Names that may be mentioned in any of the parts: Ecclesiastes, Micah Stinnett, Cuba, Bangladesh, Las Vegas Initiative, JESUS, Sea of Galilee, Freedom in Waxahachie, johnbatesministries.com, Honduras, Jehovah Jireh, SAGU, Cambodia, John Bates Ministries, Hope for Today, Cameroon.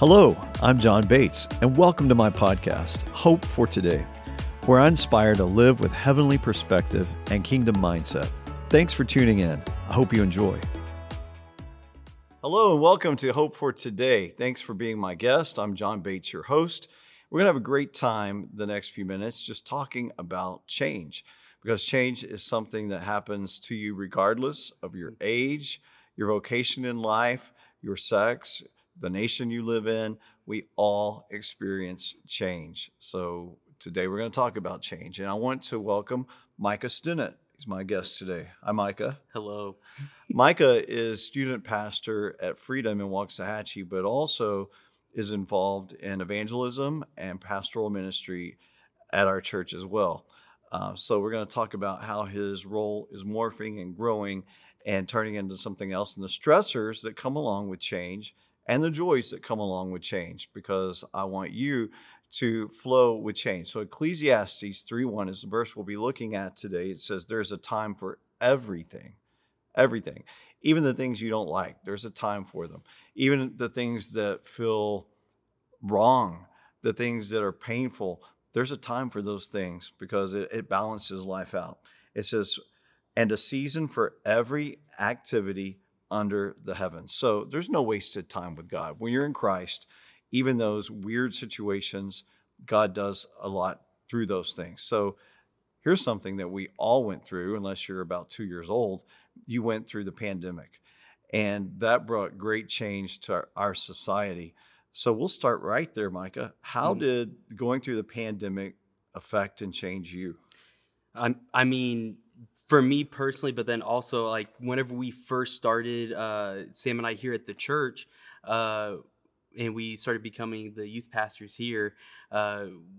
Hello, I'm John Bates, and welcome to my podcast, Hope for Today, where I inspire to live with heavenly perspective and kingdom mindset. Thanks for tuning in. I hope you enjoy. Hello, and welcome to Hope for Today. Thanks for being my guest. I'm John Bates, your host. We're going to have a great time the next few minutes just talking about change, because change is something that happens to you regardless of your age, your vocation in life, your sex, the nation you live in. We all experience change. So today we're going to talk about change. And I want to welcome Micah Stinnett. He's my guest today. Hi, Micah. Hello. Micah is student pastor at Freedom in Waxahachie, but also is involved in evangelism and pastoral ministry at our church as well. So we're going to talk about how his role is morphing and growing and turning into something else, and the stressors that come along with change and the joys that come along with change, because I want you to flow with change. So Ecclesiastes 3:1 is the verse we'll be looking at today. It says, there's a time for everything, even the things you don't like. There's a time for them. Even the things that feel wrong, the things that are painful, there's a time for those things, because it balances life out. It says, and a season for every activity under the heavens. So there's no wasted time with God. When you're in Christ, even those weird situations, God does a lot through those things. So here's something that we all went through, unless you're about 2 years old. You went through the pandemic, and that brought great change to our society. So we'll start right there, Micah. How did going through the pandemic affect and change you? I mean, for me personally, but then also, like, whenever we first started, Sam and I here at the church, and we started becoming the youth pastors here,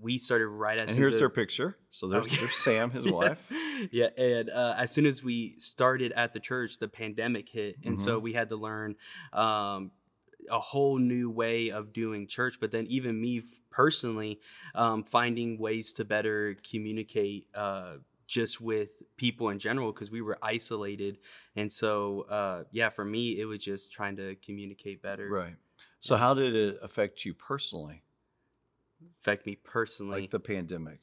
we started right as... And here's their picture. So there's Sam, his wife. Yeah, and as soon as we started at the church, the pandemic hit. And so we had to learn a whole new way of doing church. But then even me personally, finding ways to better communicate just with people in general, because we were isolated. And so, for me, it was just trying to communicate better. Right. So how did it affect you personally? Affect me personally? Like the pandemic.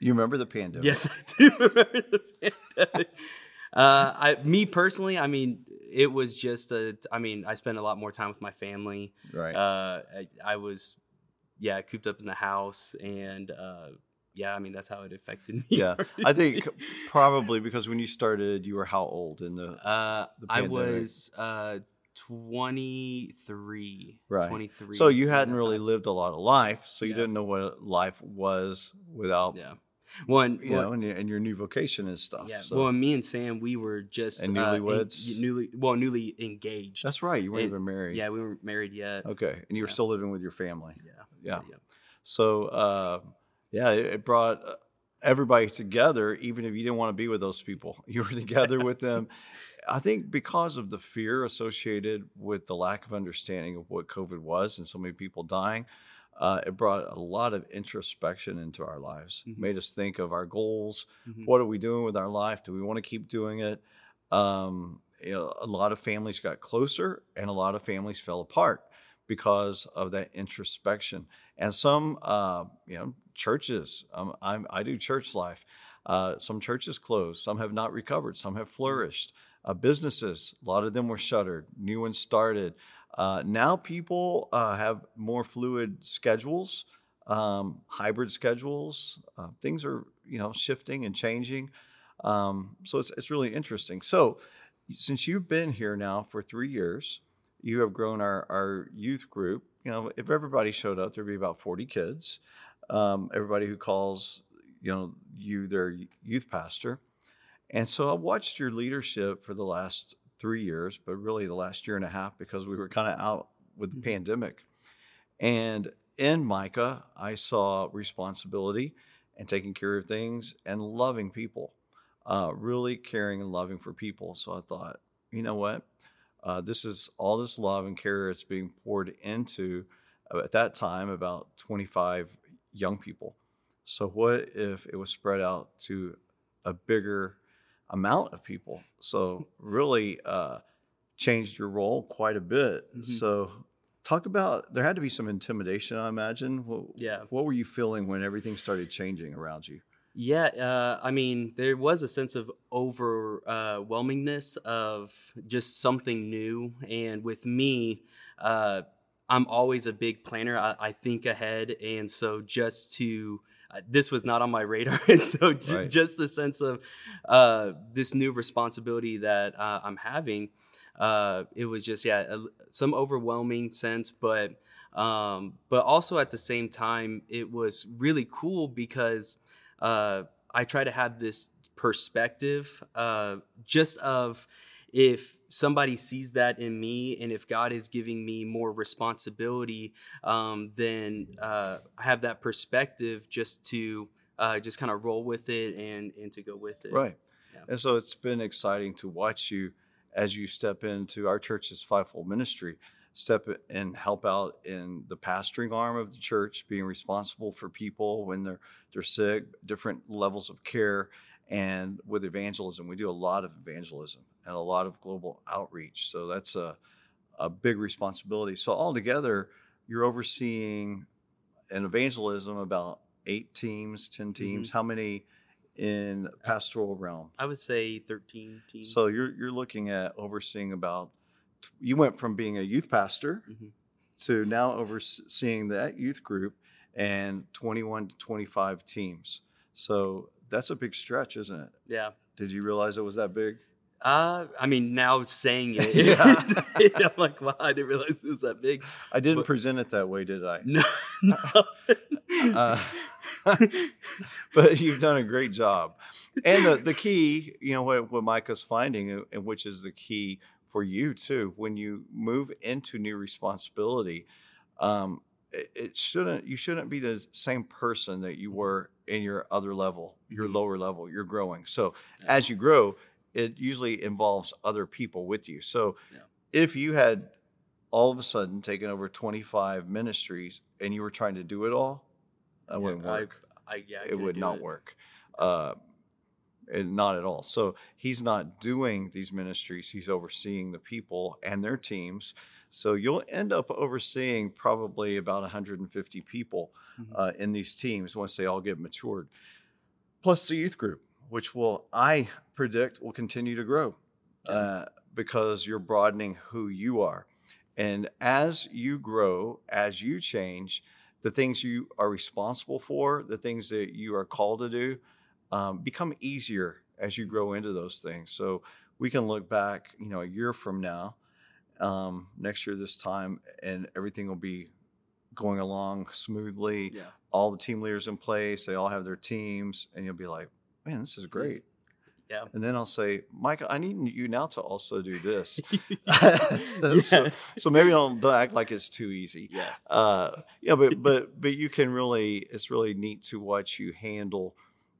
You remember the pandemic? Yes, I do remember the pandemic. Me personally, I mean, it was just I spent a lot more time with my family. Right. I was, cooped up in the house, and that's how it affected me. Yeah, personally. I think probably because when you started, you were how old in the pandemic? I was 23. Right. 23. So you hadn't really lived a lot of life, so you didn't know what life was without... Yeah. And your new vocation and stuff. Yeah. So. Well, and me and Sam, we were just... And newlyweds? Newly engaged. That's right. You weren't even married. Yeah, we weren't married yet. Okay. And you were still living with your family. Yeah. So, it brought everybody together, even if you didn't want to be with those people. You were together with them. I think because of the fear associated with the lack of understanding of what COVID was and so many people dying, it brought a lot of introspection into our lives. Mm-hmm. Made us think of our goals. Mm-hmm. What are we doing with our life? Do we want to keep doing it? A lot of families got closer, and a lot of families fell apart because of that introspection. And some, churches, I do church life. Some churches closed. Some have not recovered. Some have flourished. Businesses, a lot of them were shuttered. New ones started. Now people have more fluid schedules, hybrid schedules. Things are, shifting and changing. So it's really interesting. So since you've been here now for 3 years, you have grown our youth group. If everybody showed up, there'd be about 40 kids. Everybody who calls, you their youth pastor. And so I watched your leadership for the last 3 years, but really the last year and a half, because we were kind of out with the pandemic. And in Micah, I saw responsibility and taking care of things and loving people, really caring and loving for people. So I thought, you know what? This is all this love and care that's being poured into, at that time, about 25 young people. So what if it was spread out to a bigger amount of people? So really changed your role quite a bit. Mm-hmm. So Talk about, there had to be some intimidation, I imagine. What were you feeling when everything started changing around you? Yeah, I mean, there was a sense of overwhelmingness of just something new. And with me, I'm always a big planner. I think ahead. And so just to, this was not on my radar. And so just the sense of this new responsibility that I'm having, it was just, some overwhelming sense. But also at the same time, it was really cool because I try to have this perspective just of if somebody sees that in me and if God is giving me more responsibility, then I have that perspective just to just kind of roll with it and to go with it. Right. Yeah. And so it's been exciting to watch you as you step into our church's fivefold ministry, step and help out in the pastoring arm of the church, being responsible for people when they're sick, different levels of care, and with evangelism. We do a lot of evangelism and a lot of global outreach. So that's a big responsibility. So altogether, you're overseeing in evangelism about 10 teams. Mm-hmm. How many in pastoral realm? I would say 13 teams. So you're looking at overseeing about, you went from being a youth pastor mm-hmm. to now overseeing that youth group and 21 to 25 teams. So that's a big stretch, isn't it? Yeah. Did you realize it was that big? I mean, now saying it, I'm like, wow, I didn't realize it was that big. I didn't present it that way, did I? No. But you've done a great job. And the key, you know, what Micah's finding, and which is the key for you too, when you move into new responsibility, you shouldn't be the same person that you were in your other level, your lower level. You're growing. So as you grow, it usually involves other people with you. So if you had all of a sudden taken over 25 ministries and you were trying to do it all, that wouldn't work. It would not work. And not at all. So he's not doing these ministries. He's overseeing the people and their teams. So you'll end up overseeing probably about 150 people mm-hmm. In these teams once they all get matured. Plus the youth group, which I predict will continue to grow because you're broadening who you are. And as you grow, as you change, the things you are responsible for, the things that you are called to do, become easier as you grow into those things. So we can look back, you know, a year from now, next year this time, and everything will be going along smoothly. Yeah. All the team leaders in place, they all have their teams, and you'll be like, man, this is great. Yeah. And then I'll say, Micah, I need you now to also do this. So maybe don't act like it's too easy. Yeah. But you can really, it's really neat to watch you handle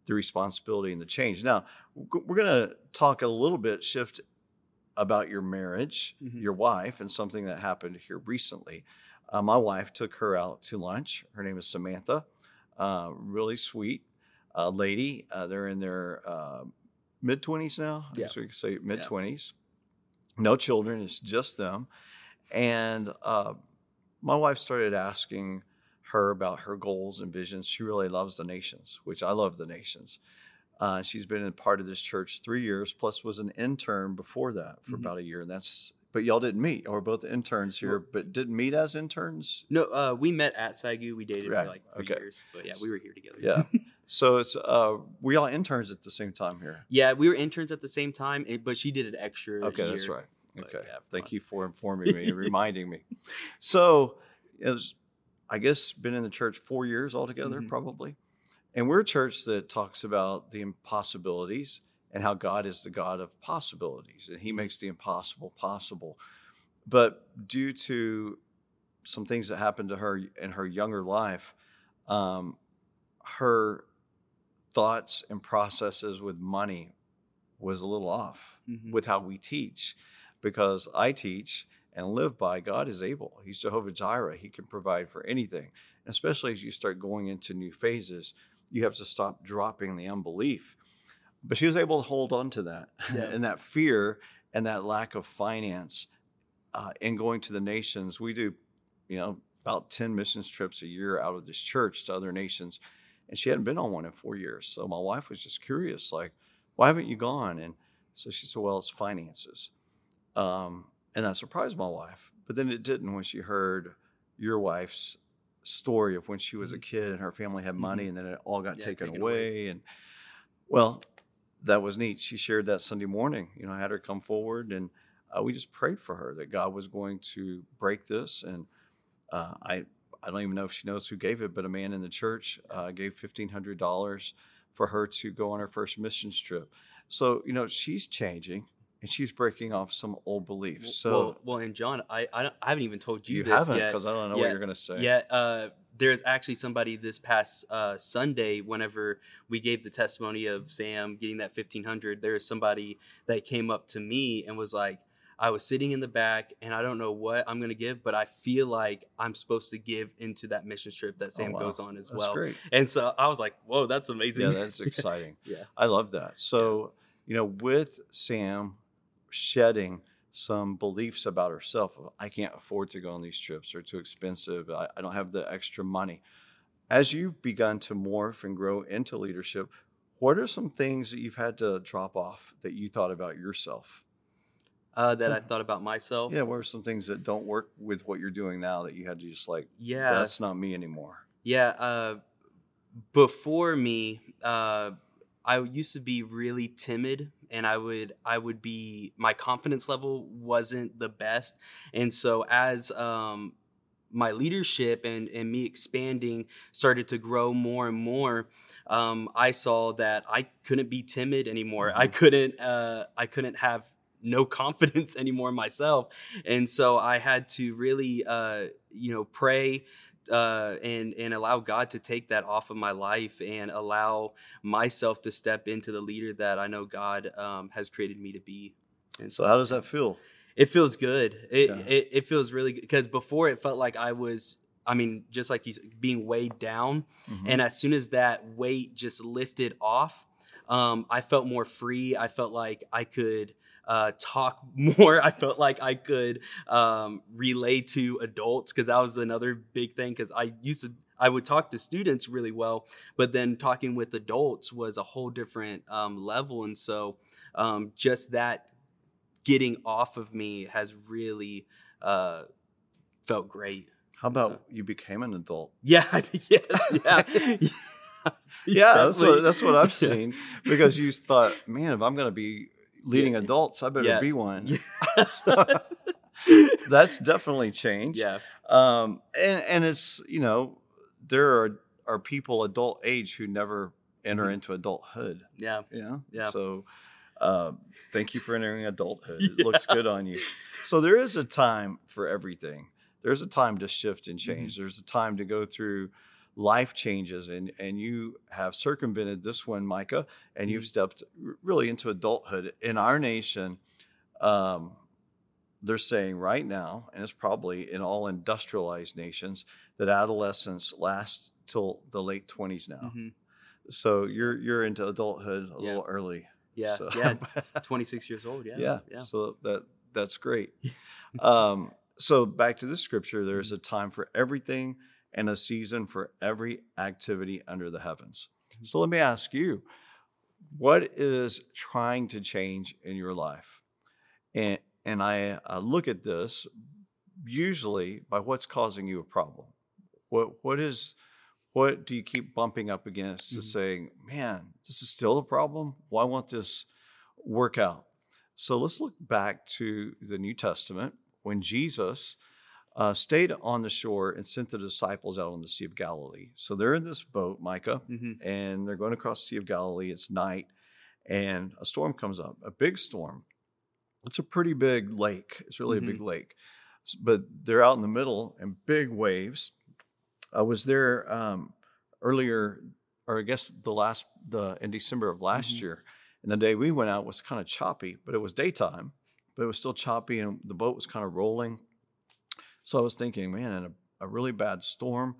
the responsibility and the change. Now, we're going to talk a little bit, shift about your marriage, mm-hmm. your wife, and something that happened here recently. My wife took her out to lunch. Her name is Samantha, really sweet lady. They're in their mid-20s now. I guess we could say mid-20s. Yeah. No children. It's just them. And my wife started asking her about her goals and visions. She really loves the nations, which I love the nations. She's been a part of this church 3 years, plus was an intern before that for mm-hmm. about a year. And but y'all didn't meet. We're both interns here, but didn't meet as interns? No, we met at SAGU. We dated for like 3 years, but we were here together. Yeah. So it's we all interns at the same time here. Yeah, we were interns at the same time, but she did an extra year. That's right. Okay. Yeah, thank you for informing me and reminding me. So it was, I guess, been in the church 4 years altogether, mm-hmm. probably. And we're a church that talks about the impossibilities and how God is the God of possibilities, and he makes the impossible possible. But due to some things that happened to her in her younger life, her thoughts and processes with money was a little off mm-hmm. with how we teach, because I teach and live by God is able. He's Jehovah Jireh. He can provide for anything. And especially as you start going into new phases, you have to stop dropping the unbelief. But she was able to hold on to that and that fear and that lack of finance in going to the nations. We do about 10 missions trips a year out of this church to other nations. And she hadn't been on one in 4 years. So my wife was just curious, like, why haven't you gone? And so she said, well, it's finances. And that surprised my wife. But then it didn't when she heard your wife's story of when she was a kid and her family had money and then it all got taken away. And well, that was neat. She shared that Sunday morning. I had her come forward and we just prayed for her that God was going to break this. And I don't even know if she knows who gave it, but a man in the church gave $1,500 for her to go on her first mission trip. So, she's changing and she's breaking off some old beliefs. So, well, and John, I haven't even told you this yet. You haven't, because I don't know what you're going to say. Yeah, there's actually somebody this past Sunday, whenever we gave the testimony of Sam getting that $1,500, there was somebody that came up to me and was like, I was sitting in the back and I don't know what I'm going to give, but I feel like I'm supposed to give into that mission trip that Sam goes on as that's well. Great. And so I was like, whoa, that's amazing. Yeah, that's exciting. Yeah. I love that. So, with Sam shedding some beliefs about herself, I can't afford to go on these trips, they're too expensive. I don't have the extra money. As you've begun to morph and grow into leadership, what are some things that you've had to drop off that you thought about yourself? That I thought about myself. Yeah, what are some things that don't work with what you're doing now that you had to just that's not me anymore? Yeah, before me, I used to be really timid and I would be, my confidence level wasn't the best. And so as my leadership and me expanding started to grow more and more, I saw that I couldn't be timid anymore. Mm-hmm. I couldn't have no confidence anymore myself. And so I had to really, pray and allow God to take that off of my life and allow myself to step into the leader that I know God has created me to be. And so how does that feel? It feels good. It feels really good, because before it felt like I was, just like you being weighed down. Mm-hmm. And as soon as that weight just lifted off, I felt more free. I felt like I could talk more. I felt like I could relate to adults, because that was another big thing, because I would talk to students really well, but then talking with adults was a whole different level. And so just that getting off of me has really felt great. How about you became an adult? Yeah. Yeah, that's what I've seen, because you thought, man, if I'm going to be leading adults, I better be one. Yeah. So, that's definitely changed. Yeah. And it's, there are people adult age who never enter into adulthood. Yeah. Yeah. Yeah. So thank you for entering adulthood. It looks good on you. So there is a time for everything. There's a time to shift and change. Mm-hmm. There's a time to go through life changes, and you have circumvented this one, Micah, and you've stepped really into adulthood. In our nation, they're saying right now, and it's probably in all industrialized nations, that adolescence lasts till the late 20s now. Mm-hmm. So you're into adulthood a little early. Yeah, so. 26 years old. Yeah. So that's great. So back to this scripture, there's a time for everything and a season for every activity under the heavens. So let me ask you, what is trying to change in your life? And I look at this usually by what's causing you a problem. What do you keep bumping up against to saying, man, this is still a problem? Why won't this work out? So let's look back to the New Testament when Jesus stayed on the shore and sent the disciples out on the Sea of Galilee. So they're in this boat, Micah, and they're going across the Sea of Galilee. It's night, and a storm comes up, a big storm. It's a pretty big lake. It's really a big lake. But they're out in the middle, and big waves. I was there earlier, or I guess in December of last year, and the day we went out was kind of choppy, but it was daytime, but it was still choppy, and the boat was kind of rolling. So I was thinking, man, in a really bad storm,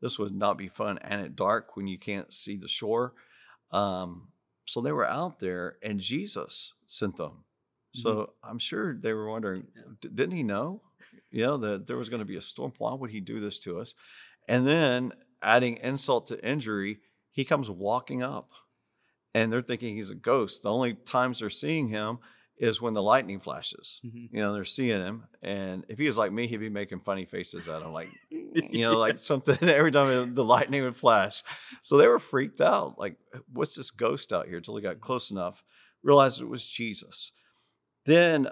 this would not be fun. And at dark when you can't see the shore. So they were out there, and Jesus sent them. So I'm sure they were wondering, didn't he know, that there was going to be a storm? Why would he do this to us? And then adding insult to injury, he comes walking up and they're thinking he's a ghost. The only times they're seeing him is when the lightning flashes. Mm-hmm. They're seeing him. And if he was like me, he'd be making funny faces at him, like, like something every time the lightning would flash. So they were freaked out. Like, what's this ghost out here? Until he got close enough, realized it was Jesus. Then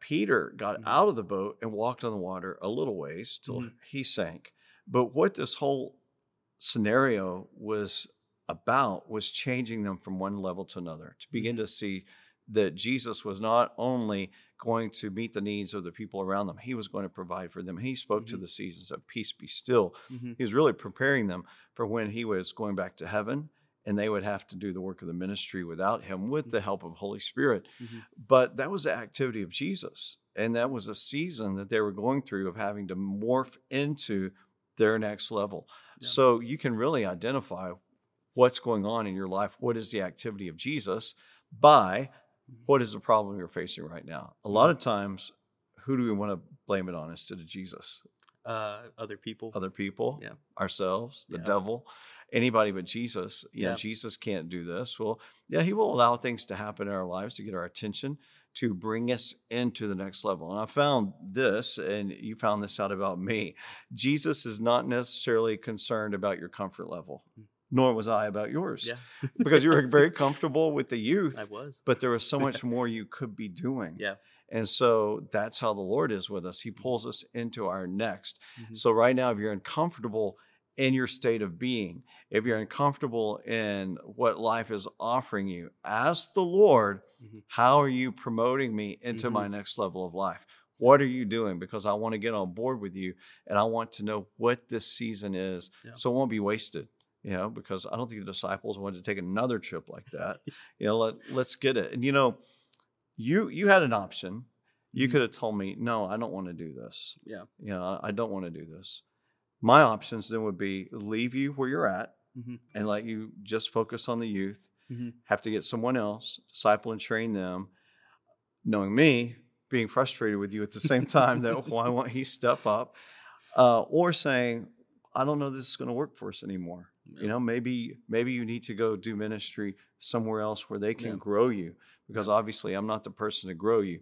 Peter got out of the boat and walked on the water a little ways till he sank. But what this whole scenario was about was changing them from one level to another, to begin to see that Jesus was not only going to meet the needs of the people around them, he was going to provide for them. He spoke to the seasons of peace be still. He was really preparing them for when he was going back to heaven and they would have to do the work of the ministry without him with the help of Holy Spirit. But that was the activity of Jesus. And that was a season that they were going through of having to morph into their next level. Yeah. So you can really identify what's going on in your life. What is the activity of Jesus by what is the problem you're facing right now? A lot of times, who do we want to blame it on instead of Jesus? Other people, ourselves, the devil, anybody but Jesus. You know, Jesus can't do this. Well, he will allow things to happen in our lives to get our attention, to bring us into the next level. And I found this, and you found this out about me. Jesus is not necessarily concerned about your comfort level. Nor was I about yours, because you were very comfortable with the youth. I was. But there was so much more you could be doing. Yeah. And so that's how the Lord is with us. He pulls us into our next. So right now, if you're uncomfortable in your state of being, if you're uncomfortable in what life is offering you, ask the Lord, how are you promoting me into my next level of life? What are you doing? Because I want to get on board with you, and I want to know what this season is, so it won't be wasted. Because I don't think the disciples wanted to take another trip like that. Let's get it. And, you had an option. You could have told me, no, I don't want to do this. Yeah. I don't want to do this. My options then would be leave you where you're at and let you just focus on the youth, have to get someone else, disciple and train them, knowing me, being frustrated with you at the same time that why won't he step up, or saying, I don't know this is going to work for us anymore. Maybe you need to go do ministry somewhere else where they can grow you, because obviously I'm not the person to grow you.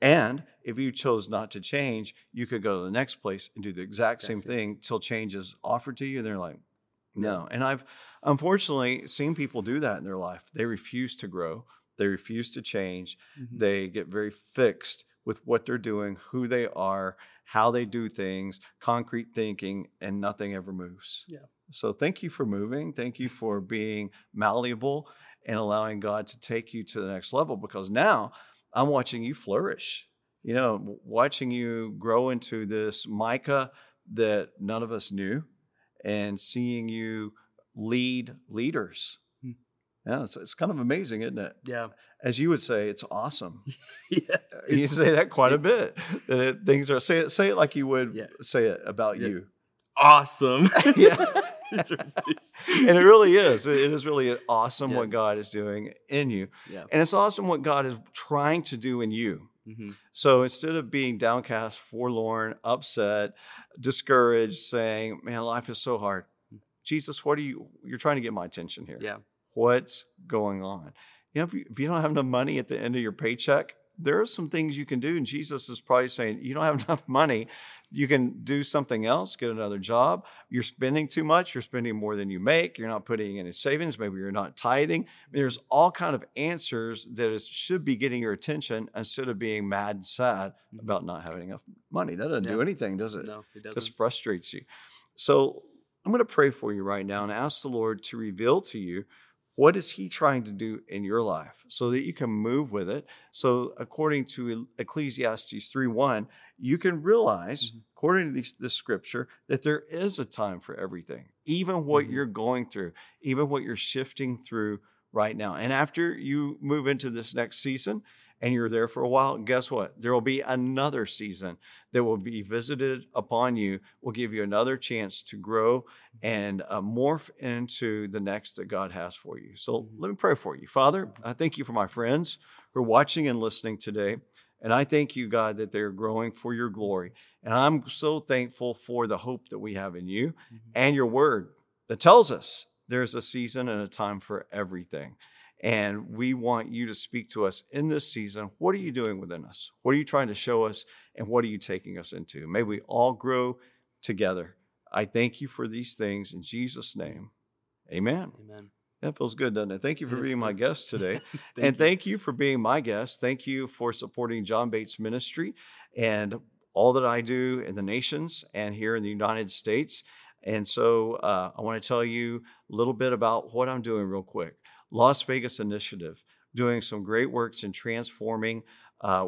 And if you chose not to change, you could go to the next place and do the exact same thing till change is offered to you. And they're like, no. And I've unfortunately seen people do that in their life. They refuse to grow. They refuse to change. They get very fixed with what they're doing, who they are, how they do things, concrete thinking, and nothing ever moves. Yeah. So thank you for moving. Thank you for being malleable and allowing God to take you to the next level, because now I'm watching you flourish, watching you grow into this Micah that none of us knew, and seeing you lead leaders. Yeah, it's kind of amazing, isn't it? Yeah. As you would say, it's awesome. You say that quite a bit. Things are say it like you would say it about you. Awesome. And it really is. It is really awesome what God is doing in you. Yeah. And it's awesome what God is trying to do in you. So instead of being downcast, forlorn, upset, discouraged, saying, man, life is so hard. Jesus, you're trying to get my attention here. Yeah. What's going on? If you don't have enough money at the end of your paycheck, there are some things you can do. And Jesus is probably saying, you don't have enough money. You can do something else, get another job. You're spending too much. You're spending more than you make. You're not putting in savings. Maybe you're not tithing. There's all kind of answers that should be getting your attention instead of being mad and sad about not having enough money. That doesn't do anything, does it? No, it doesn't. This frustrates you. So I'm going to pray for you right now and ask the Lord to reveal to you, what is he trying to do in your life so that you can move with it? So according to Ecclesiastes 3:1, you can realize, according to this scripture, that there is a time for everything, even what you're going through, even what you're shifting through right now. And after you move into this next season and you're there for a while, guess what? There will be another season that will be visited upon you, will give you another chance to grow and morph into the next that God has for you. So let me pray for you. Father, I thank you for my friends who are watching and listening today. And I thank you, God, that they're growing for your glory. And I'm so thankful for the hope that we have in you and your word that tells us there's a season and a time for everything. And we want you to speak to us in this season. What are you doing within us? What are you trying to show us? And what are you taking us into? May we all grow together. I thank you for these things in Jesus' name. Amen. Amen. That feels good, doesn't it? Thank you for being my guest today. Thank you for being my guest. Thank you for supporting John Bates Ministry and all that I do in the nations and here in the United States. And so I want to tell you a little bit about what I'm doing real quick. Las Vegas Initiative, doing some great works in transforming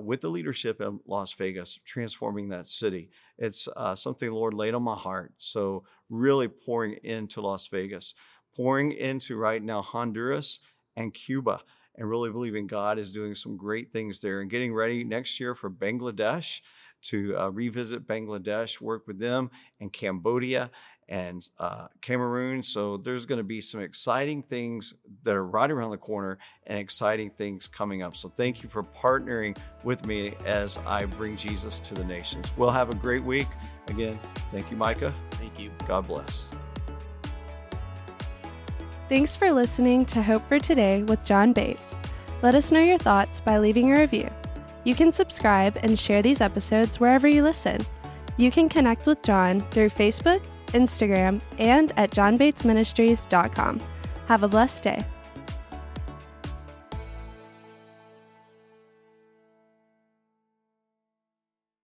with the leadership in Las Vegas, transforming that city. It's something the Lord laid on my heart. So really pouring into Las Vegas. Pouring into right now Honduras and Cuba, and really believing God is doing some great things there, and getting ready next year for Bangladesh to revisit Bangladesh, work with them, and Cambodia and Cameroon. So there's going to be some exciting things that are right around the corner and exciting things coming up. So thank you for partnering with me as I bring Jesus to the nations. Well, have a great week. Again, thank you, Micah. Thank you. God bless. Thanks for listening to Hope for Today with John Bates. Let us know your thoughts by leaving a review. You can subscribe and share these episodes wherever you listen. You can connect with John through Facebook, Instagram, and at johnbatesministries.com. Have a blessed day.